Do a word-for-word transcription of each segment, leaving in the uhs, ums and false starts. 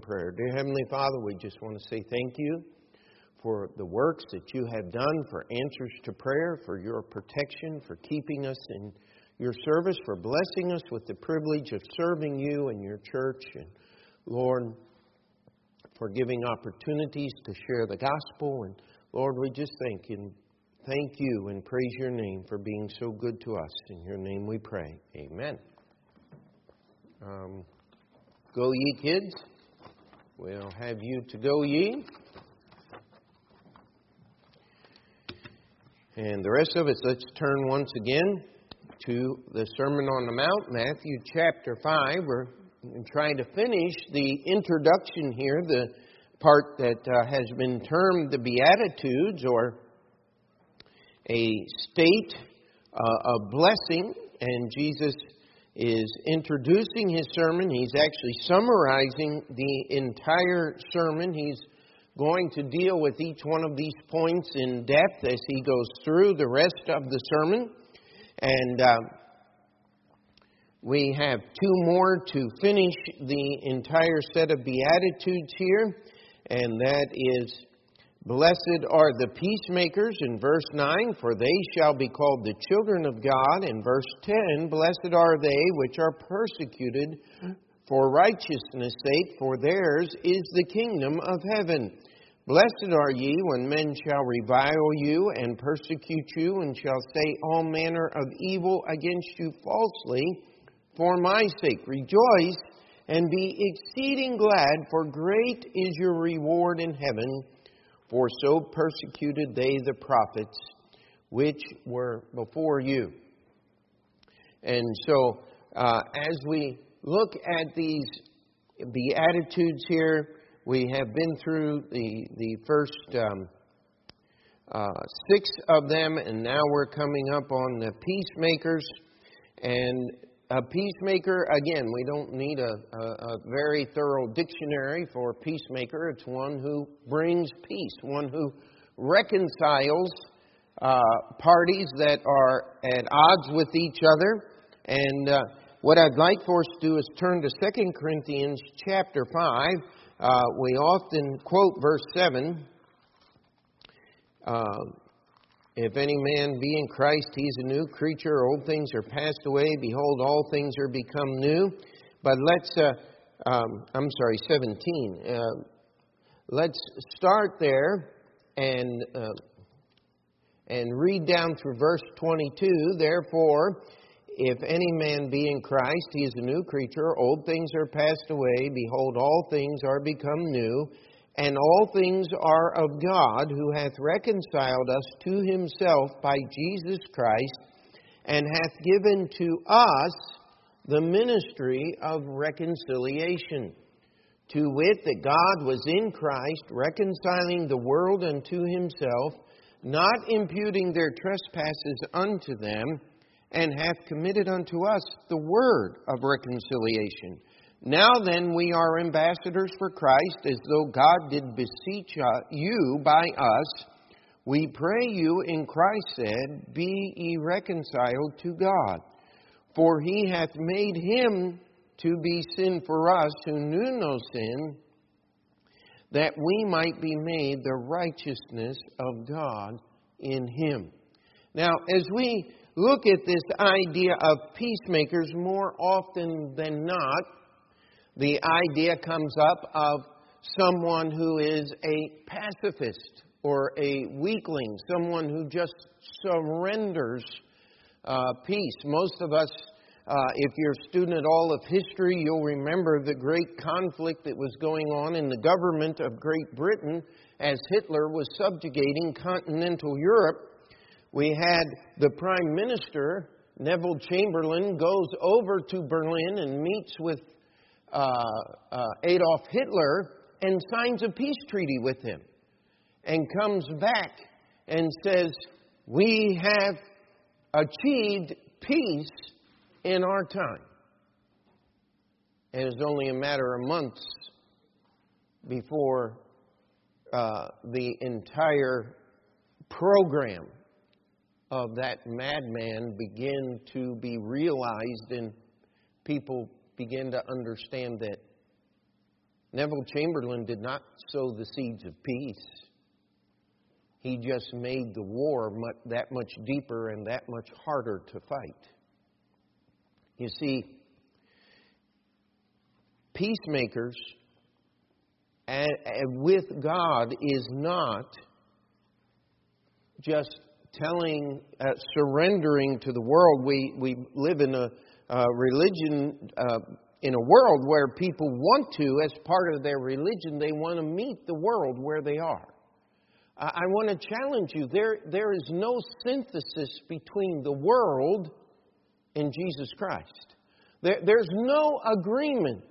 in prayer. Dear Heavenly Father, we just want to say thank you for the works that you have done, for answers to prayer, for your protection, for keeping us in your service, for blessing us with the privilege of serving you and your church. And Lord, for giving opportunities to share the gospel. And Lord, we just thank you, thank you and praise your name for being so good to us. In your name we pray. Amen. Um, go ye kids. We'll have you to go ye. And the rest of us, let's turn once again to the Sermon on the Mount, Matthew chapter five. We're trying to finish the introduction here, the part that uh, has been termed the Beatitudes, or a state uh, of blessing. And Jesus is introducing his sermon. He's actually summarizing the entire sermon. He's going to deal with each one of these points in depth as he goes through the rest of the sermon. And uh, we have two more to finish the entire set of Beatitudes here. And that is, blessed are the peacemakers in verse nine, for they shall be called the children of God. In verse ten, blessed are they which are persecuted for righteousness' sake, for theirs is the kingdom of heaven. Blessed are ye when men shall revile you and persecute you, and shall say all manner of evil against you falsely for my sake. Rejoice and be exceeding glad, for great is your reward in heaven. For so persecuted they the prophets which were before you. And so uh, as we look at these Beatitudes here, we have been through the, the first um, uh, six of them, and now we're coming up on the peacemakers. And a peacemaker, again, we don't need a, a, a very thorough dictionary for a peacemaker. It's one who brings peace, one who reconciles uh, parties that are at odds with each other. And uh, what I'd like for us to do is turn to Second Corinthians chapter five. Uh, we often quote verse seven. Uh, if any man be in Christ, he's a new creature. Old things are passed away. Behold, all things are become new. But let's, uh, um, I'm sorry, seventeen. Uh, let's start there and, uh, and read down through verse twenty-two. Therefore, if any man be in Christ, he is a new creature. Old things are passed away. Behold, all things are become new. And all things are of God, who hath reconciled us to himself by Jesus Christ, and hath given to us the ministry of reconciliation. To wit, that God was in Christ, reconciling the world unto himself, not imputing their trespasses unto them, and hath committed unto us the word of reconciliation. Now then, we are ambassadors for Christ, as though God did beseech you by us. We pray you, in Christ said, be ye reconciled to God. For he hath made him to be sin for us, who knew no sin, that we might be made the righteousness of God in him. Now, as we look at this idea of peacemakers, more often than not, the idea comes up of someone who is a pacifist or a weakling, someone who just surrenders uh, peace. Most of us, uh, if you're a student at all of history, you'll remember the great conflict that was going on in the government of Great Britain as Hitler was subjugating continental Europe. We had the Prime Minister, Neville Chamberlain, goes over to Berlin and meets with uh, uh, Adolf Hitler and signs a peace treaty with him, and comes back and says, we have achieved peace in our time. And it's only a matter of months before uh, the entire program of that madman begin to be realized, and people begin to understand that Neville Chamberlain did not sow the seeds of peace. He just made the war much, that much deeper and that much harder to fight. You see, peacemakers and, and with God is not just telling, uh, surrendering to the world. We, we live in a uh, religion, uh, in a world where people want to, as part of their religion, they want to meet the world where they are. I, I want to challenge you. There, there is no synthesis between the world in Jesus Christ. There, there's no agreement.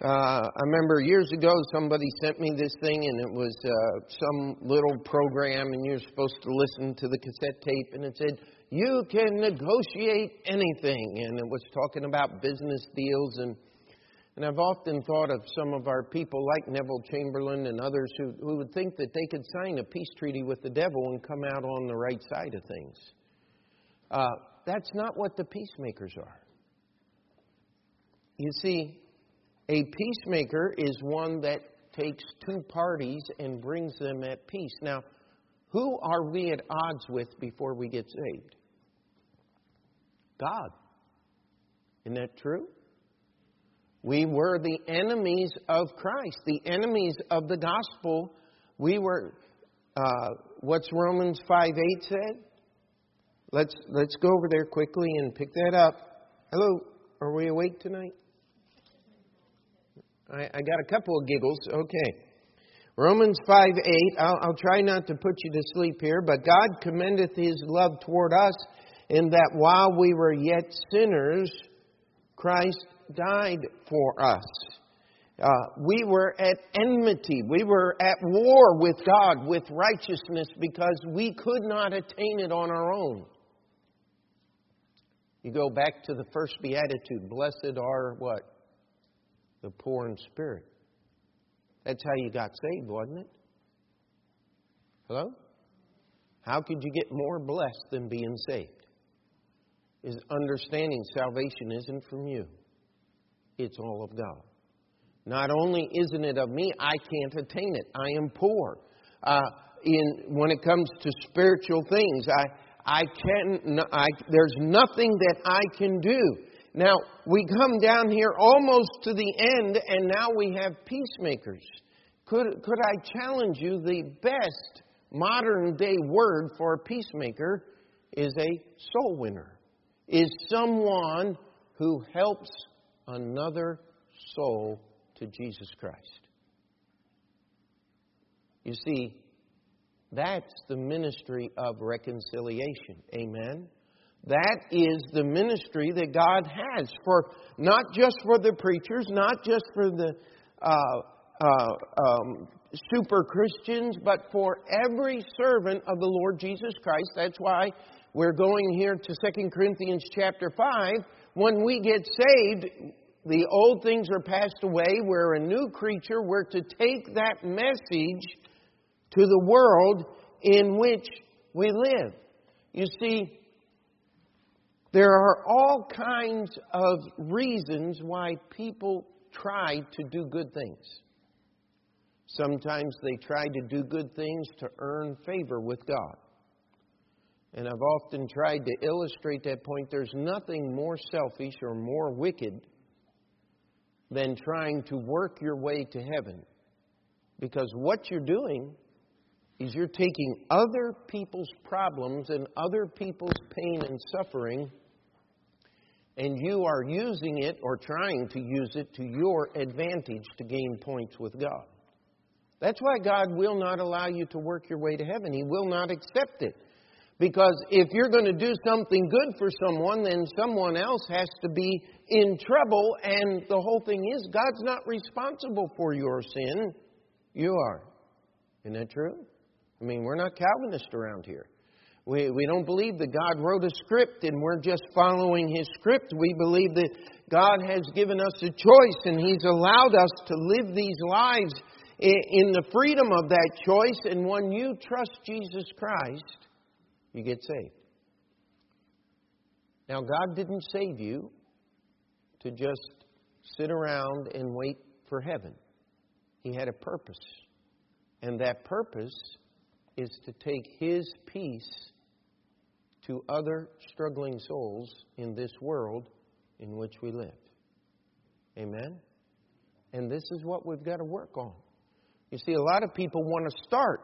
Uh, I remember years ago somebody sent me this thing, and it was uh, some little program, and you're supposed to listen to the cassette tape, and it said, you can negotiate anything. And it was talking about business deals. And and I've often thought of some of our people like Neville Chamberlain and others who, who would think that they could sign a peace treaty with the devil and come out on the right side of things. Uh, that's not what the peacemakers are. You see, a peacemaker is one that takes two parties and brings them at peace. Now, who are we at odds with before we get saved? God. Isn't that true? We were the enemies of Christ, the enemies of the gospel. We were, uh, what's Romans five eight said? Let's, let's go over there quickly and pick that up. Hello, are we awake tonight? I, I got a couple of giggles. Okay. Romans five eight, I'll, I'll try not to put you to sleep here, but God commendeth His love toward us in that while we were yet sinners, Christ died for us. Uh, we were at enmity. We were at war with God, with righteousness, because we could not attain it on our own. You go back to the first beatitude, blessed are what? The poor in spirit. That's how you got saved, wasn't it? Hello? How could you get more blessed than being saved? Is understanding salvation isn't from you. It's all of God. Not only isn't it of me, I can't attain it. I am poor. Uh, in when it comes to spiritual things, I I can't. I, there's nothing that I can do. Now, we come down here almost to the end, and now we have peacemakers. Could, could I challenge you, the best modern-day word for a peacemaker is a soul winner, is someone who helps another soul to Jesus Christ. You see, that's the ministry of reconciliation. Amen? That is the ministry that God has for, not just for the preachers, not just for the uh, uh, um, super Christians, but for every servant of the Lord Jesus Christ. That's why we're going here to Second Corinthians chapter five. When we get saved, the old things are passed away. We're a new creature. We're to take that message to the world in which we live. You see, there are all kinds of reasons why people try to do good things. Sometimes they try to do good things to earn favor with God. And I've often tried to illustrate that point. There's nothing more selfish or more wicked than trying to work your way to heaven. Because what you're doing is you're taking other people's problems and other people's pain and suffering, and you are using it or trying to use it to your advantage to gain points with God. That's why God will not allow you to work your way to heaven. He will not accept it. Because if you're going to do something good for someone, then someone else has to be in trouble. And the whole thing is, God's not responsible for your sin. You are. Isn't that true? I mean, we're not Calvinists around here. We we don't believe that God wrote a script and we're just following His script. We believe that God has given us a choice and He's allowed us to live these lives in the freedom of that choice. And when you trust Jesus Christ, you get saved. Now, God didn't save you to just sit around and wait for heaven. He had a purpose. And that purpose is to take His peace to other struggling souls in this world in which we live. Amen? And this is what we've got to work on. You see, a lot of people want to start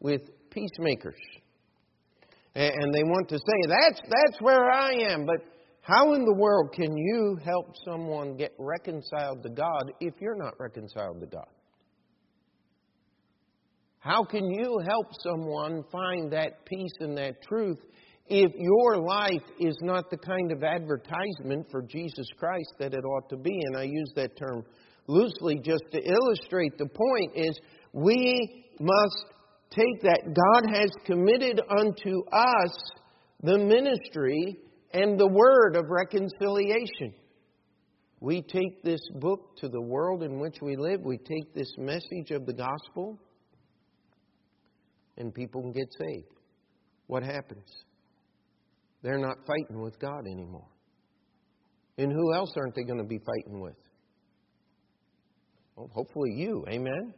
with peacemakers. And they want to say, that's, that's where I am. But how in the world can you help someone get reconciled to God if you're not reconciled to God? How can you help someone find that peace and that truth if your life is not the kind of advertisement for Jesus Christ that it ought to be? And I use that term loosely just to illustrate the point is we must take that. God has committed unto us the ministry and the word of reconciliation. We take this book to the world in which we live. We take this message of the gospel, and people can get saved. What happens? They're not fighting with God anymore. And who else aren't they going to be fighting with? Well, hopefully you. Amen?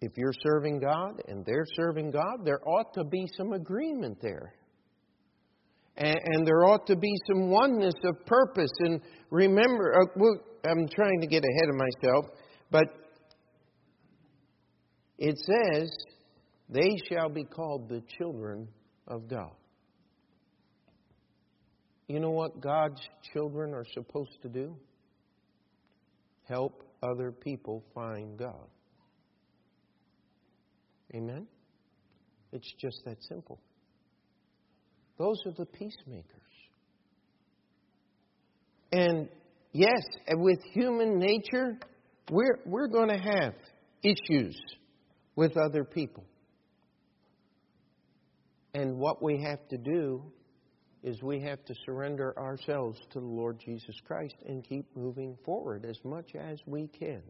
If you're serving God and they're serving God, there ought to be some agreement there. And, and there ought to be some oneness of purpose. And remember, uh, well, I'm trying to get ahead of myself, but it says, they shall be called the children of God. You know what God's children are supposed to do? Help other people find God. Amen? It's just that simple. Those are the peacemakers. And yes, with human nature, we're, we're going to have issues with other people. And what we have to do is we have to surrender ourselves to the Lord Jesus Christ and keep moving forward as much as we can.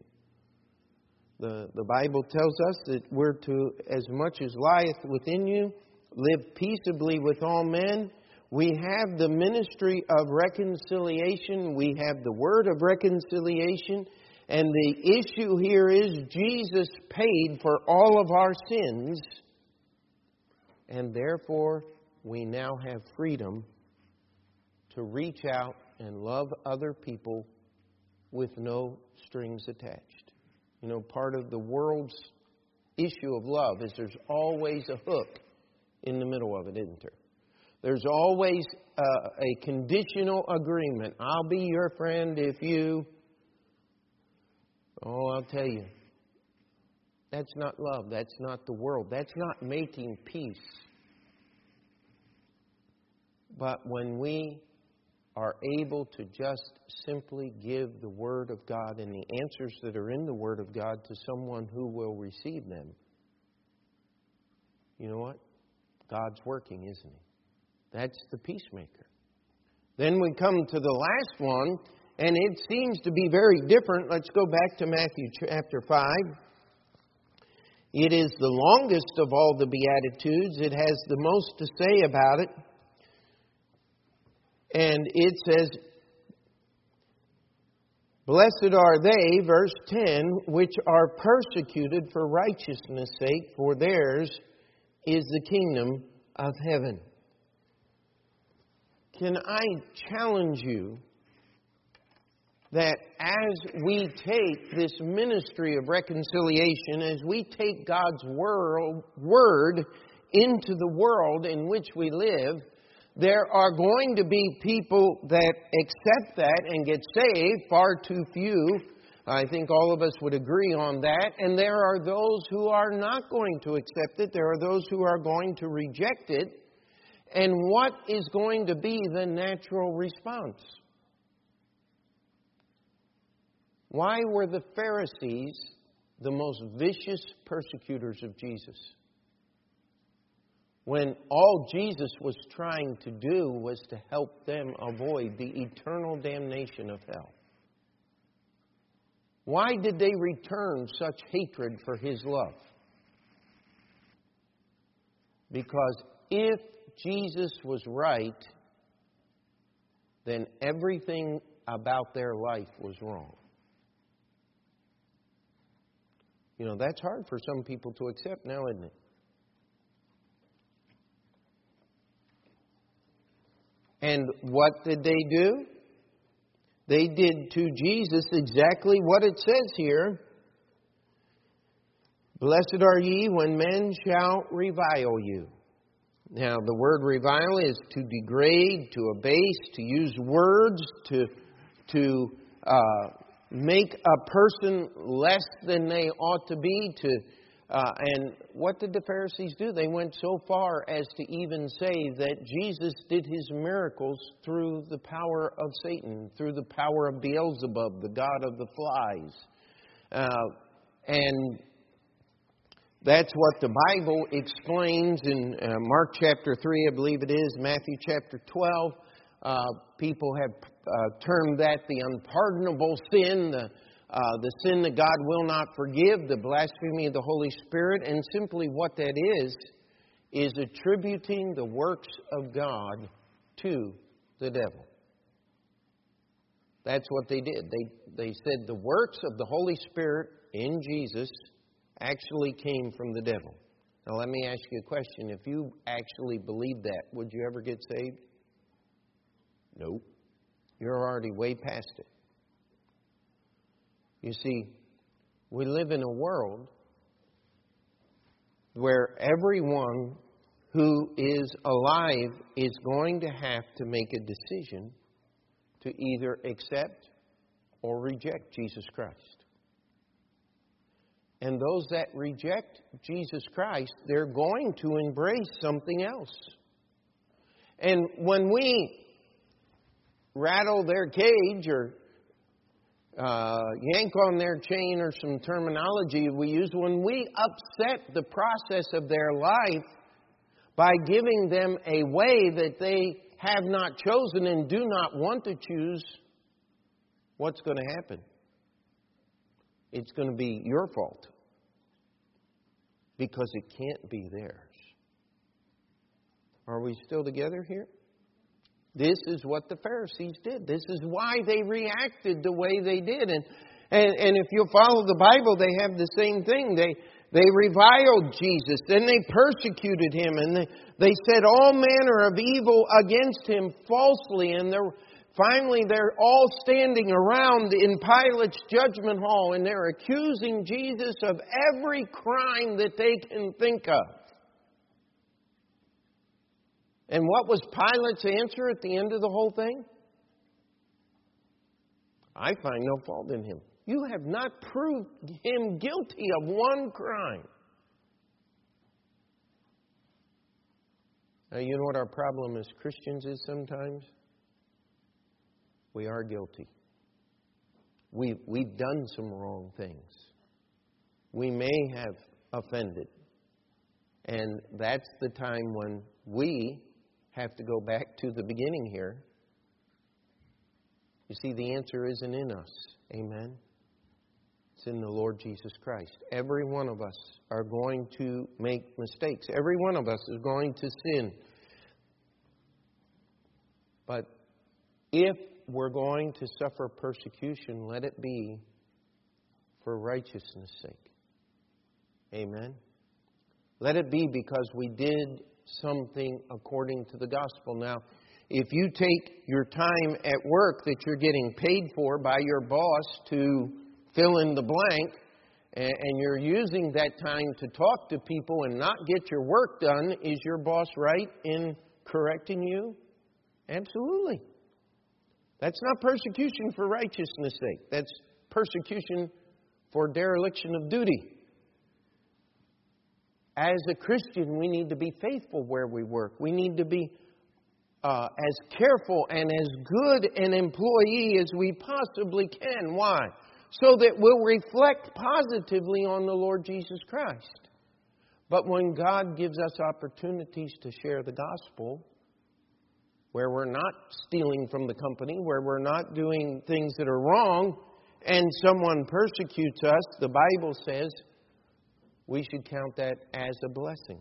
The, the Bible tells us that we're to, as much as lieth within you, live peaceably with all men. We have the ministry of reconciliation. We have the word of reconciliation. And the issue here is Jesus paid for all of our sins, and therefore we now have freedom to reach out and love other people with no strings attached. You know, part of the world's issue of love is there's always a hook in the middle of it, isn't there? There's always a, a conditional agreement. I'll be your friend if you... Oh, I'll tell you, that's not love. That's not the world. That's not making peace. But when we are able to just simply give the Word of God and the answers that are in the Word of God to someone who will receive them, you know what? God's working, isn't He? That's the peacemaker. Then we come to the last one. And it seems to be very different. Let's go back to Matthew chapter five. It is the longest of all the Beatitudes. It has the most to say about it. And it says, Blessed are they, verse ten, which are persecuted for righteousness' sake, for theirs is the kingdom of heaven. Can I challenge you that as we take this ministry of reconciliation, as we take God's word into the world in which we live, there are going to be people that accept that and get saved, far too few. I think all of us would agree on that. And there are those who are not going to accept it. There are those who are going to reject it. And what is going to be the natural response? Why were the Pharisees the most vicious persecutors of Jesus? When all Jesus was trying to do was to help them avoid the eternal damnation of hell. Why did they return such hatred for His love? Because if Jesus was right, then everything about their life was wrong. You know, that's hard for some people to accept now, isn't it? And what did they do? They did to Jesus exactly what it says here. Blessed are ye when men shall revile you. Now, the word revile is to degrade, to abase, to use words, to, to uh, make a person less than they ought to be. To uh, And what did the Pharisees do? They went so far as to even say that Jesus did His miracles through the power of Satan, through the power of Beelzebub, the god of the flies. Uh, and... That's what the Bible explains in uh, Mark chapter three, I believe it is, Matthew chapter twelve. Uh, people have uh, termed that the unpardonable sin, the, uh, the sin that God will not forgive, the blasphemy of the Holy Spirit. And simply what that is, is attributing the works of God to the devil. That's what they did. They, they said the works of the Holy Spirit in Jesus actually came from the devil. Now let me ask you a question. If you actually believed that, would you ever get saved? Nope. You're already way past it. You see, we live in a world where everyone who is alive is going to have to make a decision to either accept or reject Jesus Christ. And those that reject Jesus Christ, they're going to embrace something else. And when we rattle their cage or uh, yank on their chain, or some terminology we use, when we upset the process of their life by giving them a way that they have not chosen and do not want to choose, what's going to happen? It's going to be your fault, because it can't be theirs. Are we still together here? This is what the Pharisees did. This is why they reacted the way they did. And and, and if you follow the Bible, they have the same thing. They they reviled Jesus. Then they persecuted Him. And they, they said all manner of evil against Him falsely. And there Finally, they're all standing around in Pilate's judgment hall, and they're accusing Jesus of every crime that they can think of. And what was Pilate's answer at the end of the whole thing? I find no fault in Him. You have not proved Him guilty of one crime. Now, you know what our problem as Christians is sometimes? We are guilty. We, we've done some wrong things. We may have offended. And that's the time when we have to go back to the beginning here. You see, the answer isn't in us. Amen? It's in the Lord Jesus Christ. Every one of us are going to make mistakes. Every one of us is going to sin. But if we're going to suffer persecution, let it be for righteousness' sake. Amen? Let it be because we did something according to the gospel. Now, if you take your time at work that you're getting paid for by your boss to fill in the blank, and you're using that time to talk to people and not get your work done, is your boss right in correcting you? Absolutely. That's not persecution for righteousness' sake. That's persecution for dereliction of duty. As a Christian, we need to be faithful where we work. We need to be uh, as careful and as good an employee as we possibly can. Why? So that we'll reflect positively on the Lord Jesus Christ. But when God gives us opportunities to share the gospel, where we're not stealing from the company, where we're not doing things that are wrong, and someone persecutes us, the Bible says we should count that as a blessing.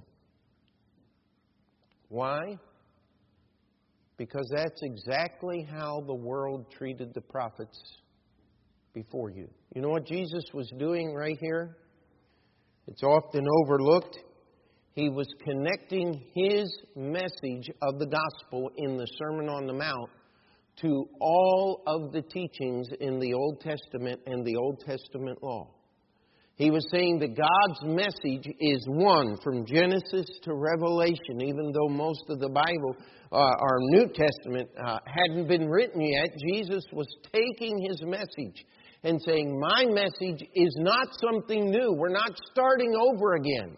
Why? Because that's exactly how the world treated the prophets before you. You know what Jesus was doing right here? It's often overlooked. He was connecting his message of the gospel in the Sermon on the Mount to all of the teachings in the Old Testament and the Old Testament law. He was saying that God's message is one from Genesis to Revelation, even though most of the Bible, uh, our New Testament, uh, hadn't been written yet. Jesus was taking his message and saying, my message is not something new. We're not starting over again.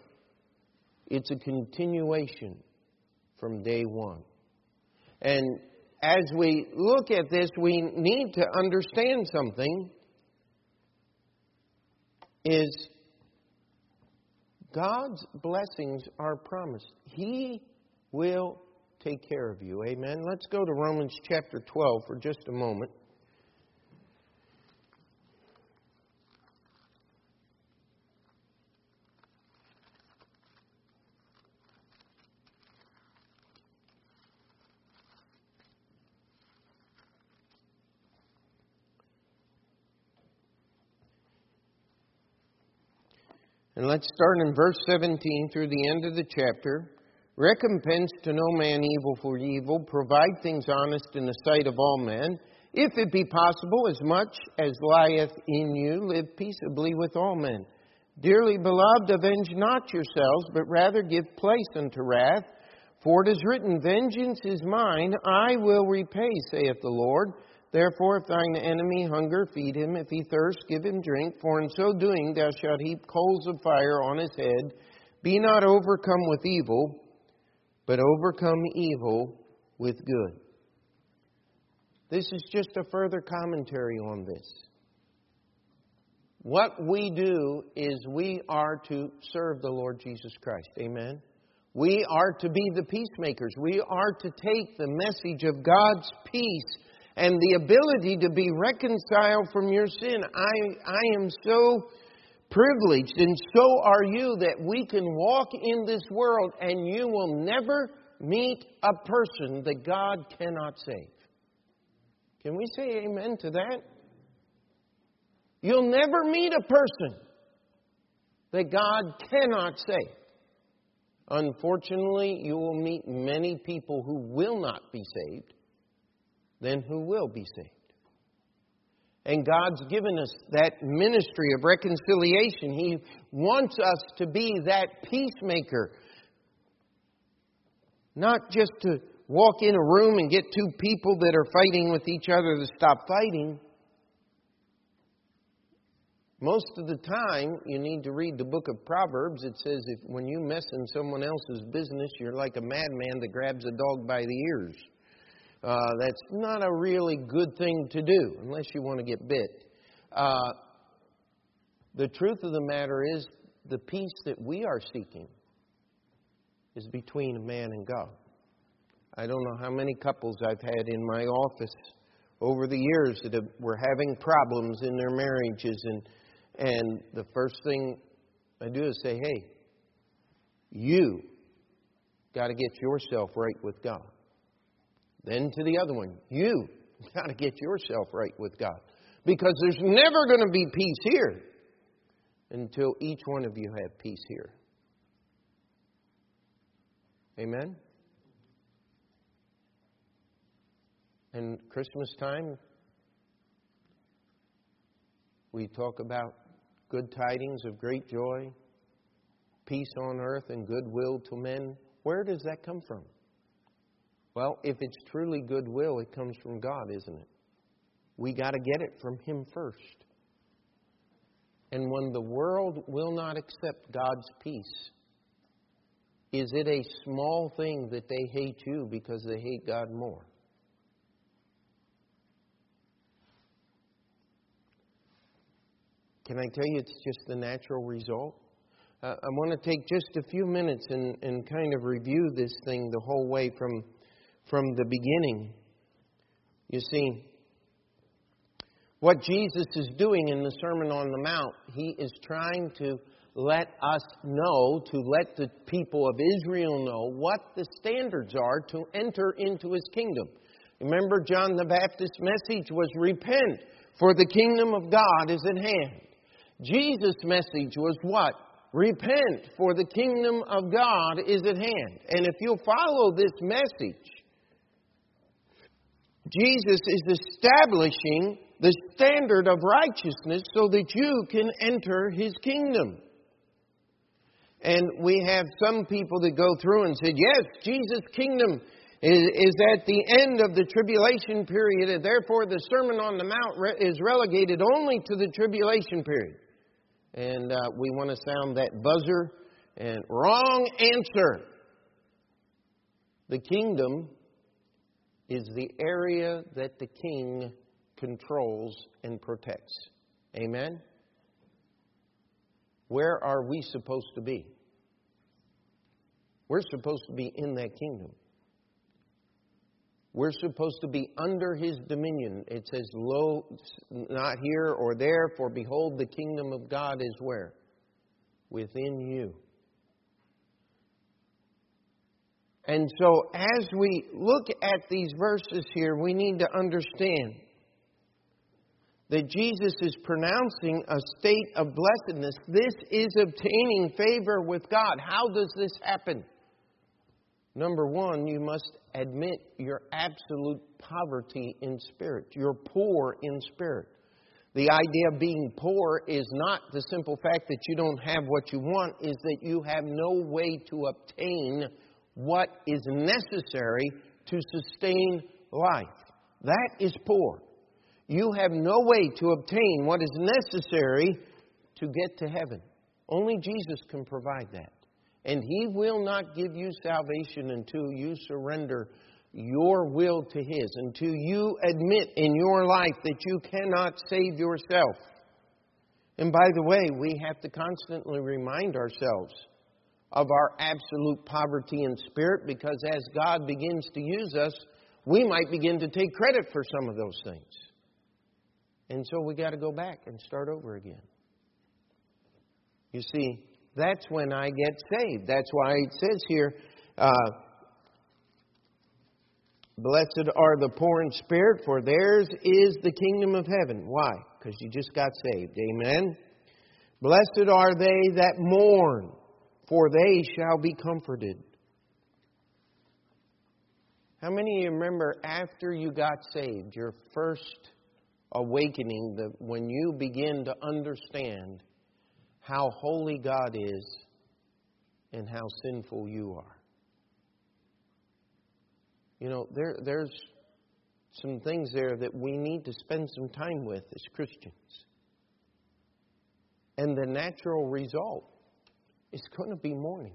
It's a continuation from day one. And as we look at this, we need to understand something. Is God's blessings are promised. He will take care of you. Amen. Let's go to Romans chapter twelve for just a moment. And let's start in verse seventeen through the end of the chapter. Recompense to no man evil for evil. Provide things honest in the sight of all men. If it be possible, as much as lieth in you, live peaceably with all men. Dearly beloved, avenge not yourselves, but rather give place unto wrath. For it is written, vengeance is mine, I will repay, saith the Lord. Therefore, if thine enemy hunger, feed him. If he thirst, give him drink. For in so doing thou shalt heap coals of fire on his head. Be not overcome with evil, but overcome evil with good. This is just a further commentary on this. What we do is we are to serve the Lord Jesus Christ. Amen. We are to be the peacemakers. We are to take the message of God's peace and the ability to be reconciled from your sin. I, I am so privileged, and so are you, that we can walk in this world and you will never meet a person that God cannot save. Can we say amen to that? You'll never meet a person that God cannot save. Unfortunately, you will meet many people who will not be saved. Then who will be saved? And God's given us that ministry of reconciliation. He wants us to be that peacemaker. Not just to walk in a room and get two people that are fighting with each other to stop fighting. Most of the time, you need to read the book of Proverbs. It says if when you mess in someone else's business, you're like a madman that grabs a dog by the ears. Uh, that's not a really good thing to do, unless you want to get bit. Uh, the truth of the matter is, the peace that we are seeking is between a man and God. I don't know how many couples I've had in my office over the years that have, were having problems in their marriages, and and the first thing I do is say, hey, you got to get yourself right with God. Then to the other one, you got to get yourself right with God. Because there's never going to be peace here until each one of you have peace here. Amen? And Christmas time, we talk about good tidings of great joy, peace on earth and goodwill to men. Where does that come from? Well, if it's truly goodwill, it comes from God, isn't it? We got to get it from Him first. And when the world will not accept God's peace, is it a small thing that they hate you because they hate God more? Can I tell you it's just the natural result? Uh, I want to take just a few minutes and, and kind of review this thing the whole way from... From the beginning. You see, what Jesus is doing in the Sermon on the Mount, He is trying to let us know, to let the people of Israel know what the standards are to enter into His kingdom. Remember, John the Baptist's message was, repent, for the kingdom of God is at hand. Jesus' message was what? Repent, for the kingdom of God is at hand. And if you'll follow this message, Jesus is establishing the standard of righteousness so that you can enter His kingdom. And we have some people that go through and say, yes, Jesus' kingdom is, is at the end of the tribulation period, and therefore the Sermon on the Mount re- is relegated only to the tribulation period. And uh, we want to sound that buzzer. And wrong answer. The kingdom is the area that the king controls and protects. Amen? Where are we supposed to be? We're supposed to be in that kingdom. We're supposed to be under His dominion. It says, lo, not here or there, for behold, the kingdom of God is where? Within you. And so as we look at these verses here, we need to understand that Jesus is pronouncing a state of blessedness. This is obtaining favor with God. How does this happen? Number one, you must admit your absolute poverty in spirit. You're poor in spirit. The idea of being poor is not the simple fact that you don't have what you want, is that you have no way to obtain what is necessary to sustain life. That is poor. You have no way to obtain what is necessary to get to heaven. Only Jesus can provide that. And He will not give you salvation until you surrender your will to His, until you admit in your life that you cannot save yourself. And by the way, we have to constantly remind ourselves of our absolute poverty in spirit, because as God begins to use us, we might begin to take credit for some of those things. And so we got to go back and start over again. You see, that's when I get saved. That's why it says here, uh, blessed are the poor in spirit, for theirs is the kingdom of heaven. Why? Because you just got saved. Amen. Blessed are they that mourn, for they shall be comforted. How many of you remember after you got saved, your first awakening, the, when you begin to understand how holy God is and how sinful you are? You know, there there's some things there that we need to spend some time with as Christians. And the natural result is going to be mourning.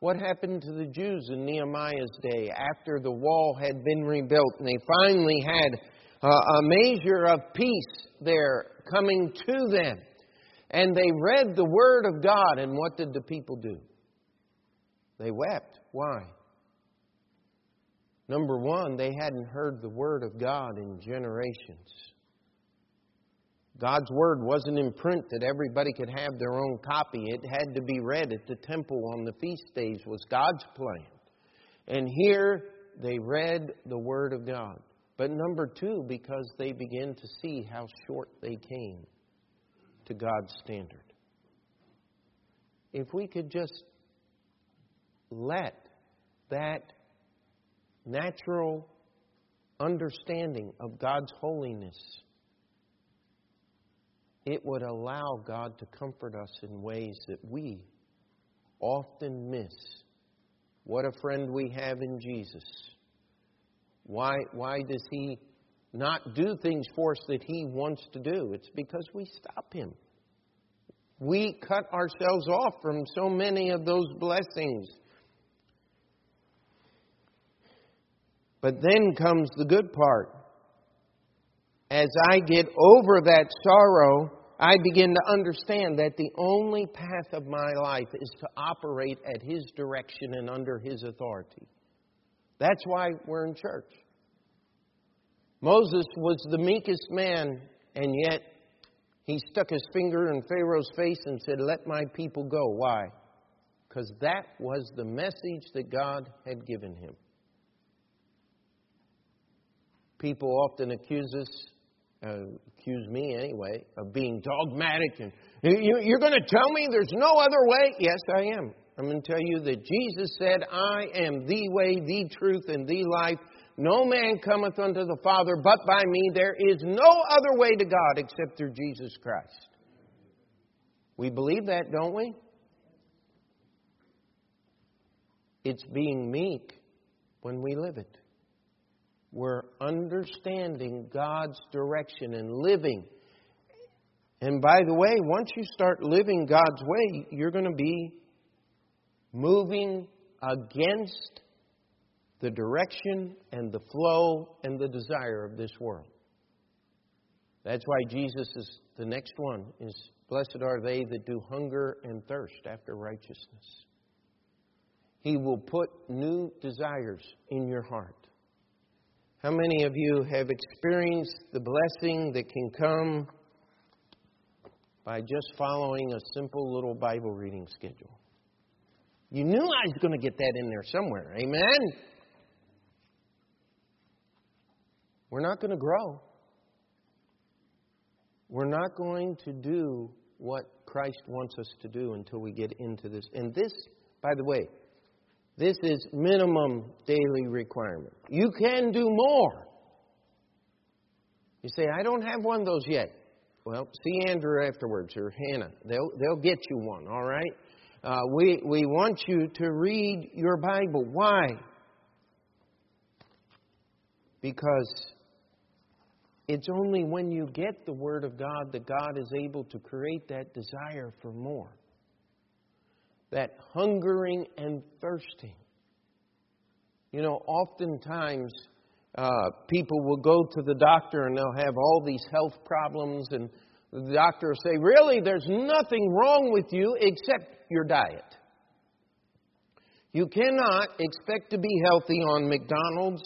What happened to the Jews in Nehemiah's day after the wall had been rebuilt and they finally had a, a measure of peace there coming to them? And they read the Word of God, and what did the people do? They wept. Why? Number one, they hadn't heard the Word of God in generations. God's Word wasn't in print that everybody could have their own copy. It had to be read at the temple on the feast days, was God's plan. And here, they read the Word of God. But number two, because they began to see how short they came to God's standard. If we could just let that natural understanding of God's holiness, it would allow God to comfort us in ways that we often miss. What a friend we have in Jesus. Why, why does He not do things for us that He wants to do? It's because we stop Him. We cut ourselves off from so many of those blessings. But then comes the good part. As I get over that sorrow, I begin to understand that the only path of my life is to operate at His direction and under His authority. That's why we're in church. Moses was the meekest man, and yet he stuck his finger in Pharaoh's face and said, let my people go. Why? Because that was the message that God had given him. People often accuse us uh, accuse me anyway, of being dogmatic. And you, you're going to tell me there's no other way? Yes, I am. I'm going to tell you that Jesus said, I am the way, the truth, and the life. No man cometh unto the Father but by me. There is no other way to God except through Jesus Christ. We believe that, don't we? It's being meek when we live it. We're understanding God's direction and living. And by the way, once you start living God's way, you're going to be moving against the direction and the flow and the desire of this world. That's why Jesus is the next one is, blessed are they that do hunger and thirst after righteousness. He will put new desires in your heart. How many of you have experienced the blessing that can come by just following a simple little Bible reading schedule? You knew I was going to get that in there somewhere. Amen? We're not going to grow. We're not going to do what Christ wants us to do until we get into this. And this, by the way, this is minimum daily requirement. You can do more. You say, I don't have one of those yet. Well, see Andrew afterwards or Hannah. They'll, they'll get you one, all right? Uh, we, we want you to read your Bible. Why? Because it's only when you get the Word of God that God is able to create that desire for more. That hungering and thirsting. You know, oftentimes uh, people will go to the doctor and they'll have all these health problems, and the doctor will say, really, there's nothing wrong with you except your diet. You cannot expect to be healthy on McDonald's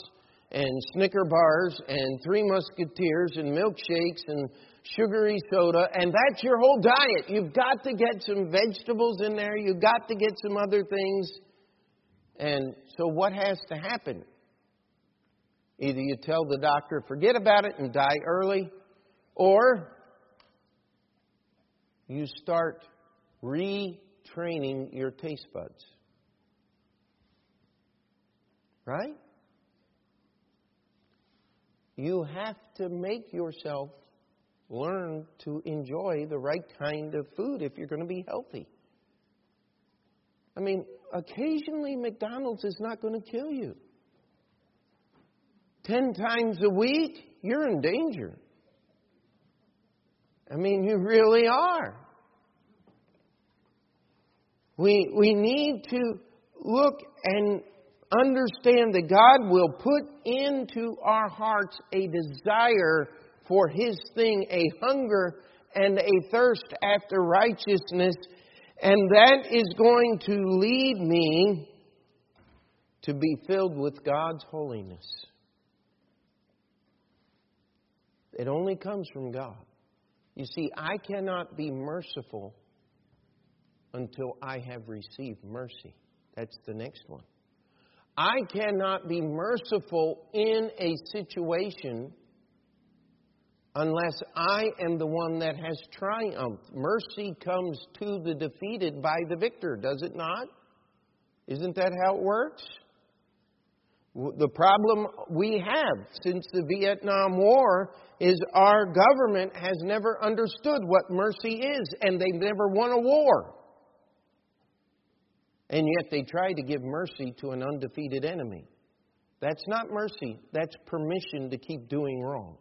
and Snicker bars and Three Musketeers and milkshakes and sugary soda, and that's your whole diet. You've got to get some vegetables in there. You've got to get some other things. And so what has to happen? Either you tell the doctor, forget about it and die early, or you start re training your taste buds. Right? You have to make yourself learn to enjoy the right kind of food if you're going to be healthy. I mean, occasionally McDonald's is not going to kill you. Ten times a week, you're in danger. I mean, you really are. We we need to look and understand that God will put into our hearts a desire for His thing, a hunger and a thirst after righteousness. And that is going to lead me to be filled with God's holiness. It only comes from God. You see, I cannot be merciful until I have received mercy. That's the next one. I cannot be merciful in a situation unless I am the one that has triumphed. Mercy comes to the defeated by the victor, does it not? Isn't that how it works? The problem we have since the Vietnam War is our government has never understood what mercy is, and they've never won a war. And yet they try to give mercy to an undefeated enemy. That's not mercy. That's permission to keep doing wrong.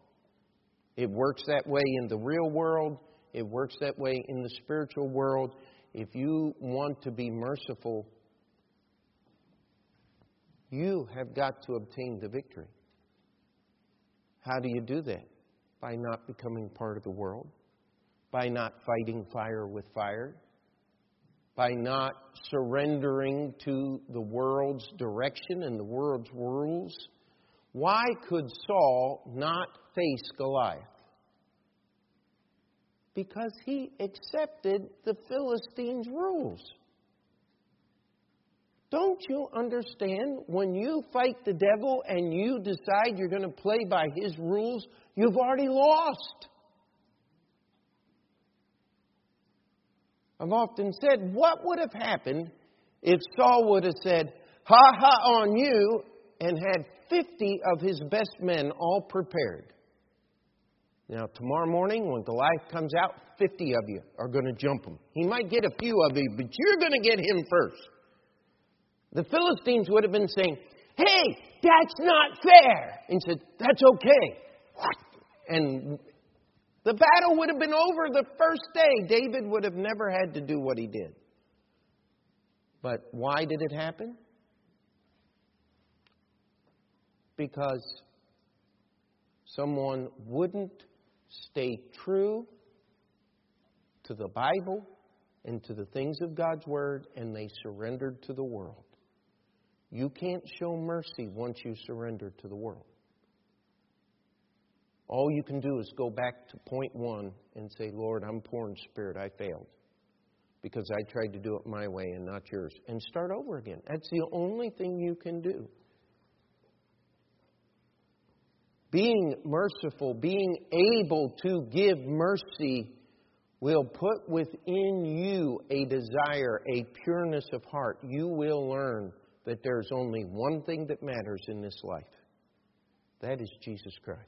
It works that way in the real world. It works that way in the spiritual world. If you want to be merciful, you have got to obtain the victory. How do you do that? By not becoming part of the world. By not fighting fire with fire. By not surrendering to the world's direction and the world's rules. Why could Saul not face Goliath? Because he accepted the Philistines' rules. Don't you understand when you fight the devil and you decide you're going to play by his rules, you've already lost? I've often said, what would have happened if Saul would have said, ha ha on you, and had fifty of his best men all prepared? Now, tomorrow morning when Goliath comes out, fifty of you are going to jump him. He might get a few of you, but you're going to get him first. The Philistines would have been saying, hey, that's not fair. And said, that's okay. And the battle would have been over the first day. David would have never had to do what he did. But why did it happen? Because someone wouldn't stay true to the Bible and to the things of God's Word, and they surrendered to the world. You can't show mercy once you surrender to the world. All you can do is go back to point one and say, Lord, I'm poor in spirit. I failed because I tried to do it my way and not yours. And start over again. That's the only thing you can do. Being merciful, being able to give mercy will put within you a desire, a pureness of heart. You will learn that there's only one thing that matters in this life. That is Jesus Christ.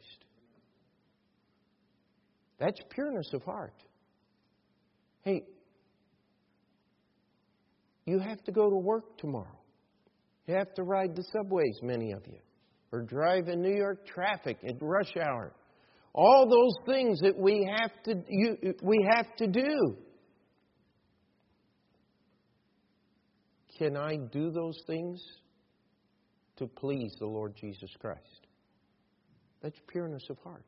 That's pureness of heart. Hey, you have to go to work tomorrow. You have to ride the subways, many of you. Or drive in New York traffic at rush hour. All those things that we have to you, we have to do. Can I do those things to please the Lord Jesus Christ? That's pureness of heart.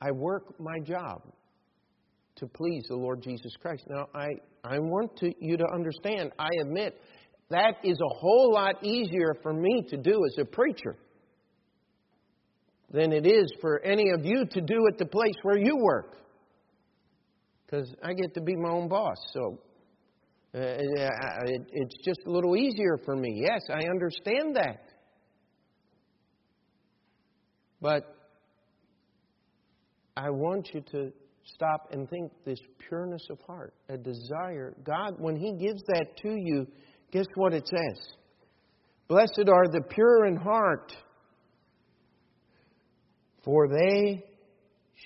I work my job to please the Lord Jesus Christ. Now, I, I want to, you to understand, I admit, that is a whole lot easier for me to do as a preacher than it is for any of you to do at the place where you work. Because I get to be my own boss. So uh, it's just a little easier for me. Yes, I understand that. But I want you to stop and think this pureness of heart, a desire. God, when He gives that to you, guess what it says? Blessed are the pure in heart, for they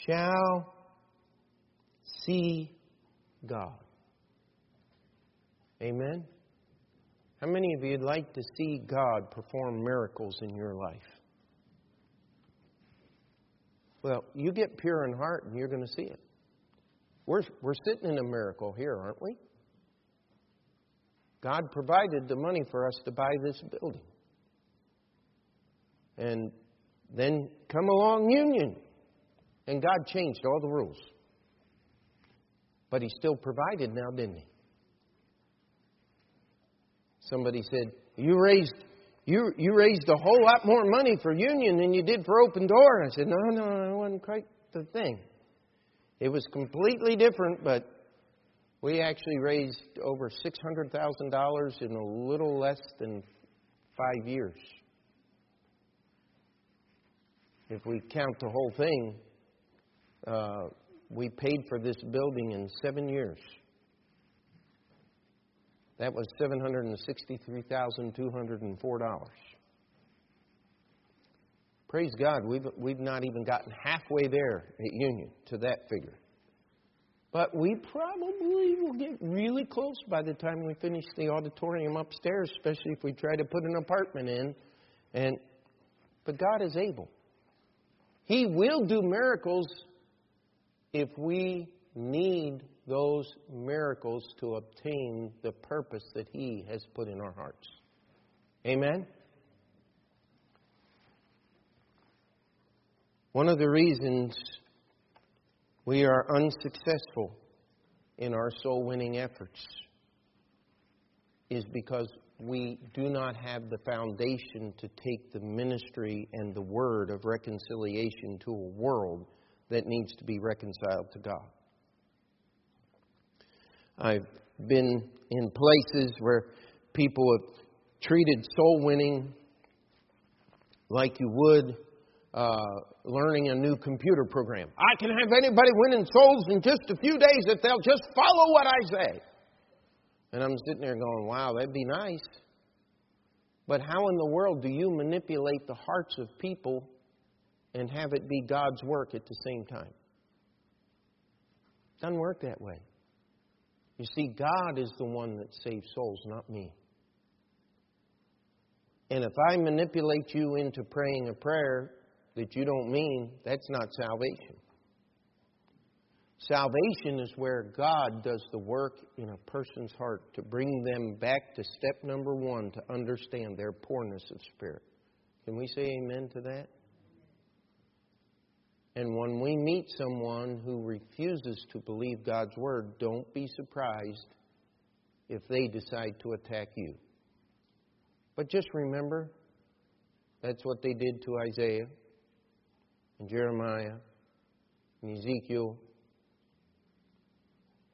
shall see God. Amen? How many of you would like to see God perform miracles in your life? Well, you get pure in heart and you're going to see it. We're, we're sitting in a miracle here, aren't we? God provided the money for us to buy this building. And then come along union. And God changed all the rules. But He still provided now, didn't He? Somebody said, you raised you you raised a whole lot more money for union than you did for open door. I said, no, no, it wasn't quite the thing. It was completely different, but we actually raised over six hundred thousand dollars in a little less than five years. If we count the whole thing, uh, we paid for this building in seven years. That was seven hundred sixty-three thousand two hundred four dollars. Praise God, we've, we've not even gotten halfway there at Union to that figure. But we probably will get really close by the time we finish the auditorium upstairs, especially if we try to put an apartment in. And but God is able. He will do miracles if we need those miracles to obtain the purpose that He has put in our hearts. Amen? One of the reasons we are unsuccessful in our soul-winning efforts is because we do not have the foundation to take the ministry and the word of reconciliation to a world that needs to be reconciled to God. I've been in places where people have treated soul winning like you would uh, learning a new computer program. I can have anybody winning souls in just a few days if they'll just follow what I say. And I'm sitting there going, wow, that'd be nice. But how in the world do you manipulate the hearts of people and have it be God's work at the same time? It doesn't work that way. You see, God is the one that saves souls, not me. And if I manipulate you into praying a prayer that you don't mean, that's not salvation. Salvation is where God does the work in a person's heart to bring them back to step number one, to understand their poorness of spirit. Can we say amen to that? And when we meet someone who refuses to believe God's word, don't be surprised if they decide to attack you. But just remember, that's what they did to Isaiah and Jeremiah and Ezekiel,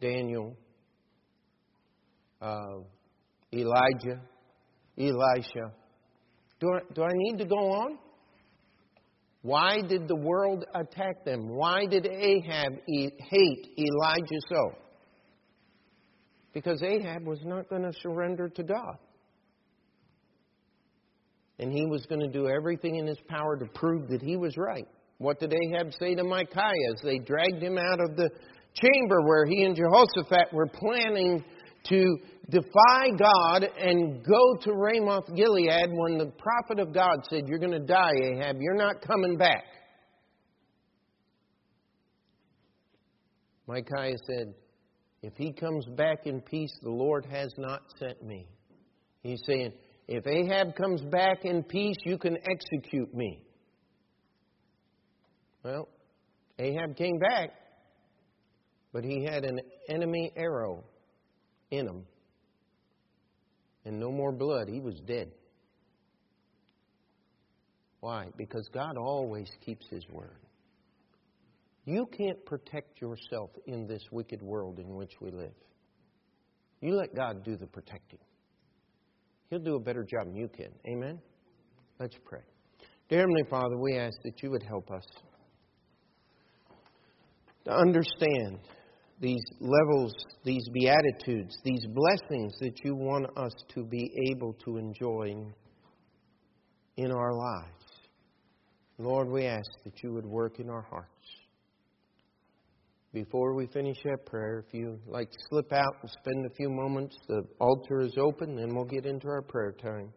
Daniel, uh, Elijah, Elisha. Do I, do I need to go on? Why did the world attack them? Why did Ahab e- hate Elijah so? Because Ahab was not going to surrender to God. And he was going to do everything in his power to prove that he was right. What did Ahab say to Micaiah as they dragged him out of the chamber where he and Jehoshaphat were planning to defy God and go to Ramoth-Gilead when the prophet of God said, "You're going to die, Ahab. You're not coming back." Micaiah said, "If he comes back in peace, the Lord has not sent me." He's saying, if Ahab comes back in peace, you can execute me. Well, Ahab came back, but he had an enemy arrow in him. And no more blood. He was dead. Why? Because God always keeps His word. You can't protect yourself in this wicked world in which we live. You let God do the protecting. He'll do a better job than you can. Amen? Let's pray. Dear Heavenly Father, we ask that you would help us to understand these levels, these beatitudes, these blessings that you want us to be able to enjoy in our lives. Lord, we ask that you would work in our hearts. Before we finish that prayer, if you like to slip out and spend a few moments, the altar is open, and we'll get into our prayer time.